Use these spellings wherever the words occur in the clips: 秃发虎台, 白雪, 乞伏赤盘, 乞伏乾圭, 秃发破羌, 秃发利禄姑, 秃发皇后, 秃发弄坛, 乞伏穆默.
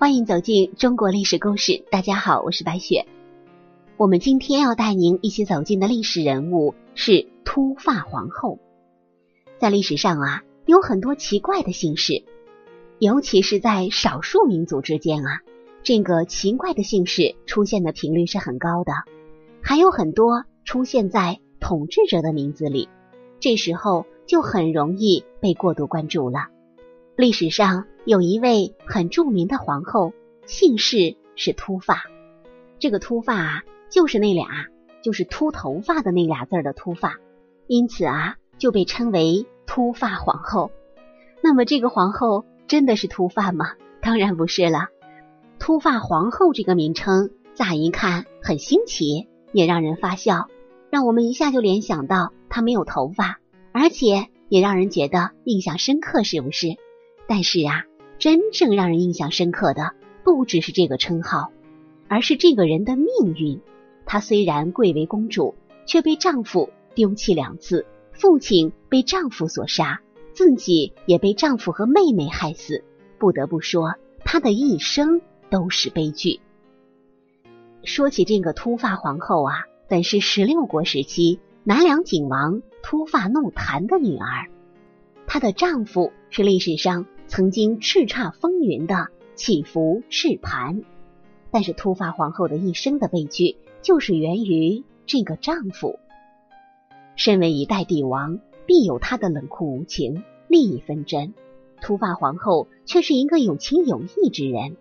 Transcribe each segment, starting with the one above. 欢迎走进中国历史故事。大家好，我是白雪。我们今天要带您一起走进的历史人物是秃发皇后。在历史上啊，有很多奇怪的姓氏，尤其是在少数民族之间啊，这个奇怪的姓氏出现的频率是很高的，还有很多出现在统治者的名字里，这时候就很容易被过度关注了。历史上有一位很著名的皇后，姓氏是秃发。这个秃发啊，就是秃头发的那俩字的秃发，因此啊，就被称为秃发皇后。那么这个皇后真的是秃发吗？当然不是了。秃发皇后这个名称乍一看很新奇，也让人发笑，让我们一下就联想到她没有头发，而且也让人觉得印象深刻，是不是？但是啊，真正让人印象深刻的不只是这个称号，而是这个人的命运。她虽然贵为公主，却被丈夫丢弃2次，父亲被丈夫所杀，自己也被丈夫和妹妹害死。不得不说，她的一生都是悲剧。说起这个秃发皇后啊，本是16国时期南梁景王秃发弄坛的女儿，她的丈夫是历史上曾经叱咤风云的乞伏赤盘，但是秃发皇后的一生的悲剧就是源于这个丈夫。身为一代帝王，必有他的冷酷无情、利益纷争，秃发皇后却是一个有情有义之人，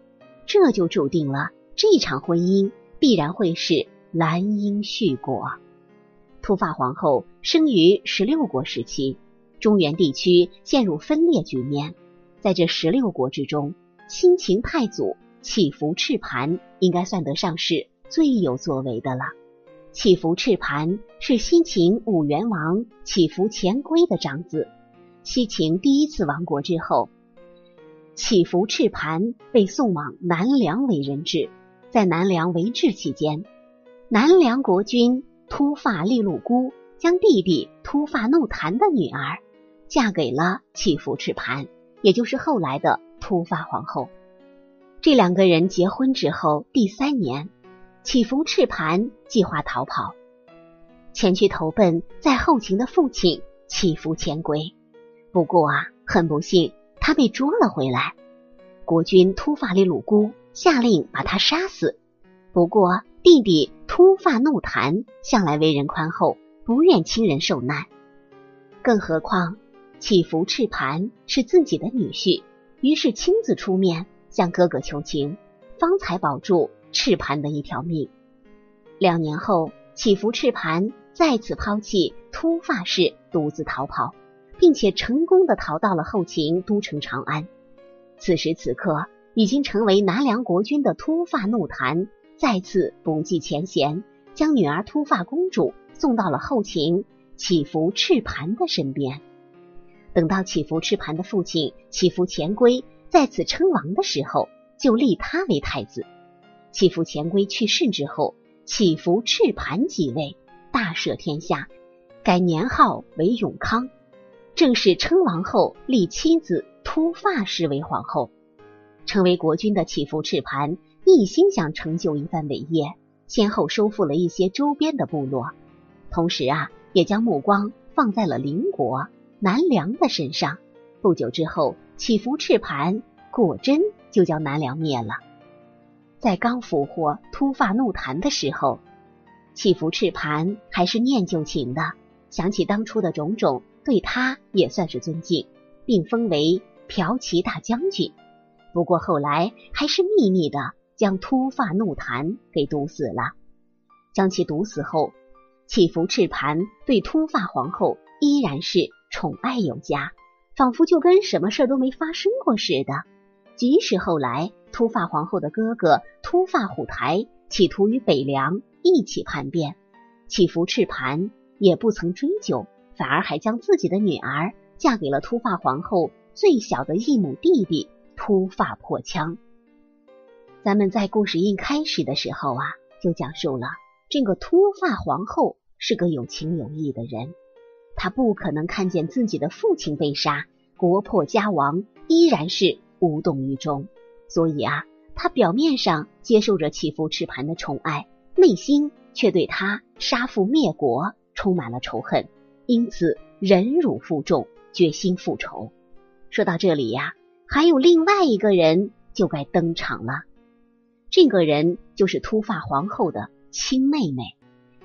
这就注定了这场婚姻必然会是兰因絮果。秃发皇后生于16国时期，中原地区陷入分裂局面。在这16国之中，新秦太祖乞伏赤盘应该算得上是最有作为的了。乞伏赤盘是西秦武元王乞伏乾圭的长子。西秦第一次亡国之后，乞伏赤盘被送往南梁为人质。在南梁为质期间，南梁国君秃发利禄姑将弟弟秃发弄坛的女儿嫁给了乞伏赤盘，也就是后来的秃发皇后。这两个人结婚之后第3年，乞伏赤盘计划逃跑，前去投奔在后秦的父亲乞伏乾圭。不过啊，很不幸，他被捉了回来。国君秃发利禄姑下令把他杀死。不过弟弟秃发弄坛向来为人宽厚，不愿亲人受难，更何况乞伏赤盘是自己的女婿，于是亲自出面向哥哥求情，方才保住赤盘的一条命。2年后，乞伏赤盘再次抛弃秃发氏，独自逃跑，并且成功地逃到了后秦都城长安。此时此刻，已经成为南梁国君的秃发弄坛再次不计前嫌，将女儿秃发公主送到了后秦乞伏赤盘的身边。等到乞伏赤盘的父亲乞伏乾圭再次称王的时候，就立他为太子。乞伏乾圭去世之后，乞伏赤盘即位，大赦天下，改年号为永康，正式称王后立妻子秃发氏为皇后。成为国君的乞伏赤盘一心想成就一番伟业，先后收复了一些周边的部落，同时啊，也将目光放在了邻国南梁的身上。不久之后，乞伏赤盘果真就将南梁灭了。在刚俘获秃发弄坛的时候，乞伏赤盘还是念旧情的，想起当初的种种，对他也算是尊敬，并封为骠骑大将军。不过后来还是秘密的将秃发弄坛给毒死了。将其毒死后，乞伏赤盘对秃发皇后依然是宠爱有加，仿佛就跟什么事都没发生过似的。即使后来秃发皇后的哥哥秃发虎台企图与北凉一起叛变，乞伏赤盘也不曾追究，反而还将自己的女儿嫁给了秃发皇后最小的异母弟弟秃发破羌。咱们在故事一开始的时候啊，就讲述了这个秃发皇后是个有情有义的人，她不可能看见自己的父亲被杀，国破家亡，依然是无动于衷。所以啊，他表面上接受着弃妇赤磐的宠爱，内心却对他杀父灭国充满了仇恨，因此忍辱负重，决心复仇。说到这里呀，还有另外一个人就该登场了。这个人就是秃发皇后的亲妹妹，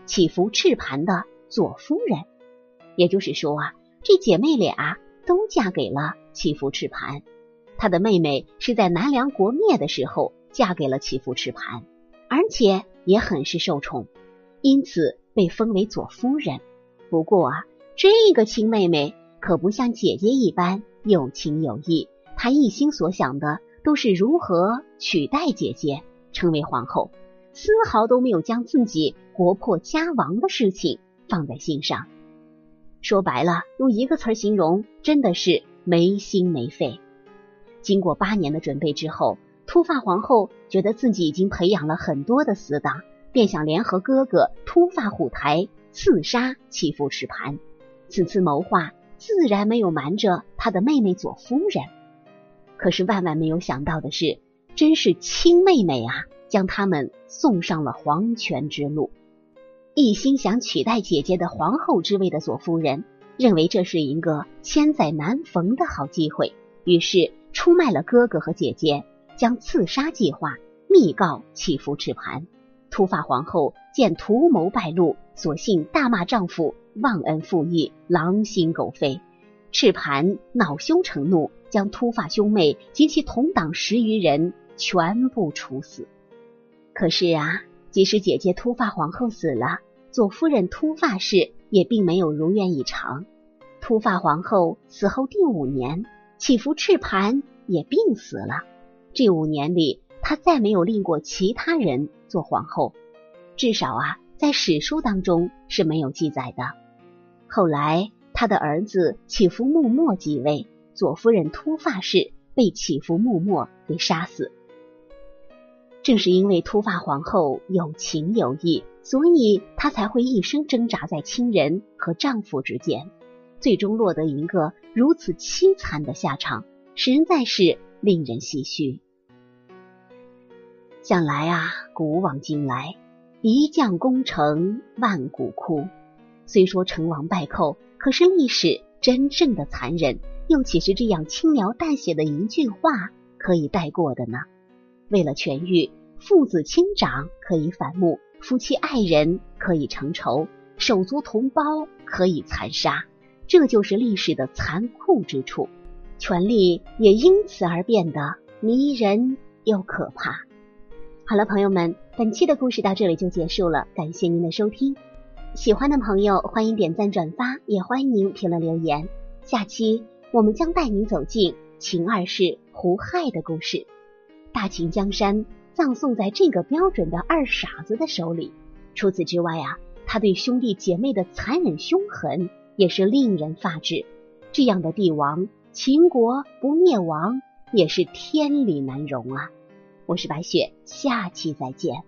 乞伏赤磐的左夫人。也就是说啊，这姐妹俩都嫁给了乞伏赤磐。她的妹妹是在南梁国灭的时候嫁给了乞伏赤磐，而且也很是受宠，因此被封为左夫人。不过啊，这个亲妹妹可不像姐姐一般有情有义，她一心所想的都是如何取代姐姐成为皇后，丝毫都没有将自己国破家亡的事情放在心上。说白了，用一个词形容，真的是没心没肺。经过8年的准备之后，秃发皇后觉得自己已经培养了很多的死党，便想联合哥哥秃发虎台刺杀乞伏赤磐。此次谋划自然没有瞒着他的妹妹左夫人。可是万万没有想到的是，真是亲妹妹啊，将他们送上了皇权之路。一心想取代姐姐的皇后之位的左夫人认为这是一个千载难逢的好机会，于是出卖了哥哥和姐姐，将刺杀计划密告乞伏赤磐。秃发皇后见图谋败露，索性大骂丈夫忘恩负义，狼心狗肺。赤磐恼羞成怒，将秃发兄妹及其同党10余人全部处死。可是啊，即使姐姐秃发皇后死了，左夫人秃发氏也并没有如愿以偿。秃发皇后死后第5年，乞伏赤磐也病死了。这5年里，她再没有立过其他人做皇后，至少啊，在史书当中是没有记载的。后来她的儿子乞伏穆默继位，左夫人秃发氏被乞伏穆默给杀死。正是因为秃发皇后有情有义，所以她才会一生挣扎在亲人和丈夫之间，最终落得一个如此凄惨的下场，实在是令人唏嘘。想来啊，古往今来，一将功成万骨枯。虽说成王败寇，可是历史真正的残忍又岂是这样轻描淡写的一句话可以带过的呢？为了痊愈，父子亲长可以反目，夫妻爱人可以成仇，手足同胞可以残杀，这就是历史的残酷之处。权力也因此而变得迷人又可怕。好了，朋友们，本期的故事到这里就结束了，感谢您的收听。喜欢的朋友欢迎点赞转发，也欢迎您评论留言。下期我们将带您走进秦二世胡亥的故事。大秦江山葬送在这个标准的二傻子的手里。除此之外啊，他对兄弟姐妹的残忍凶狠也是令人发指。这样的帝王，秦国不灭亡也是天理难容啊。我是白雪，下期再见。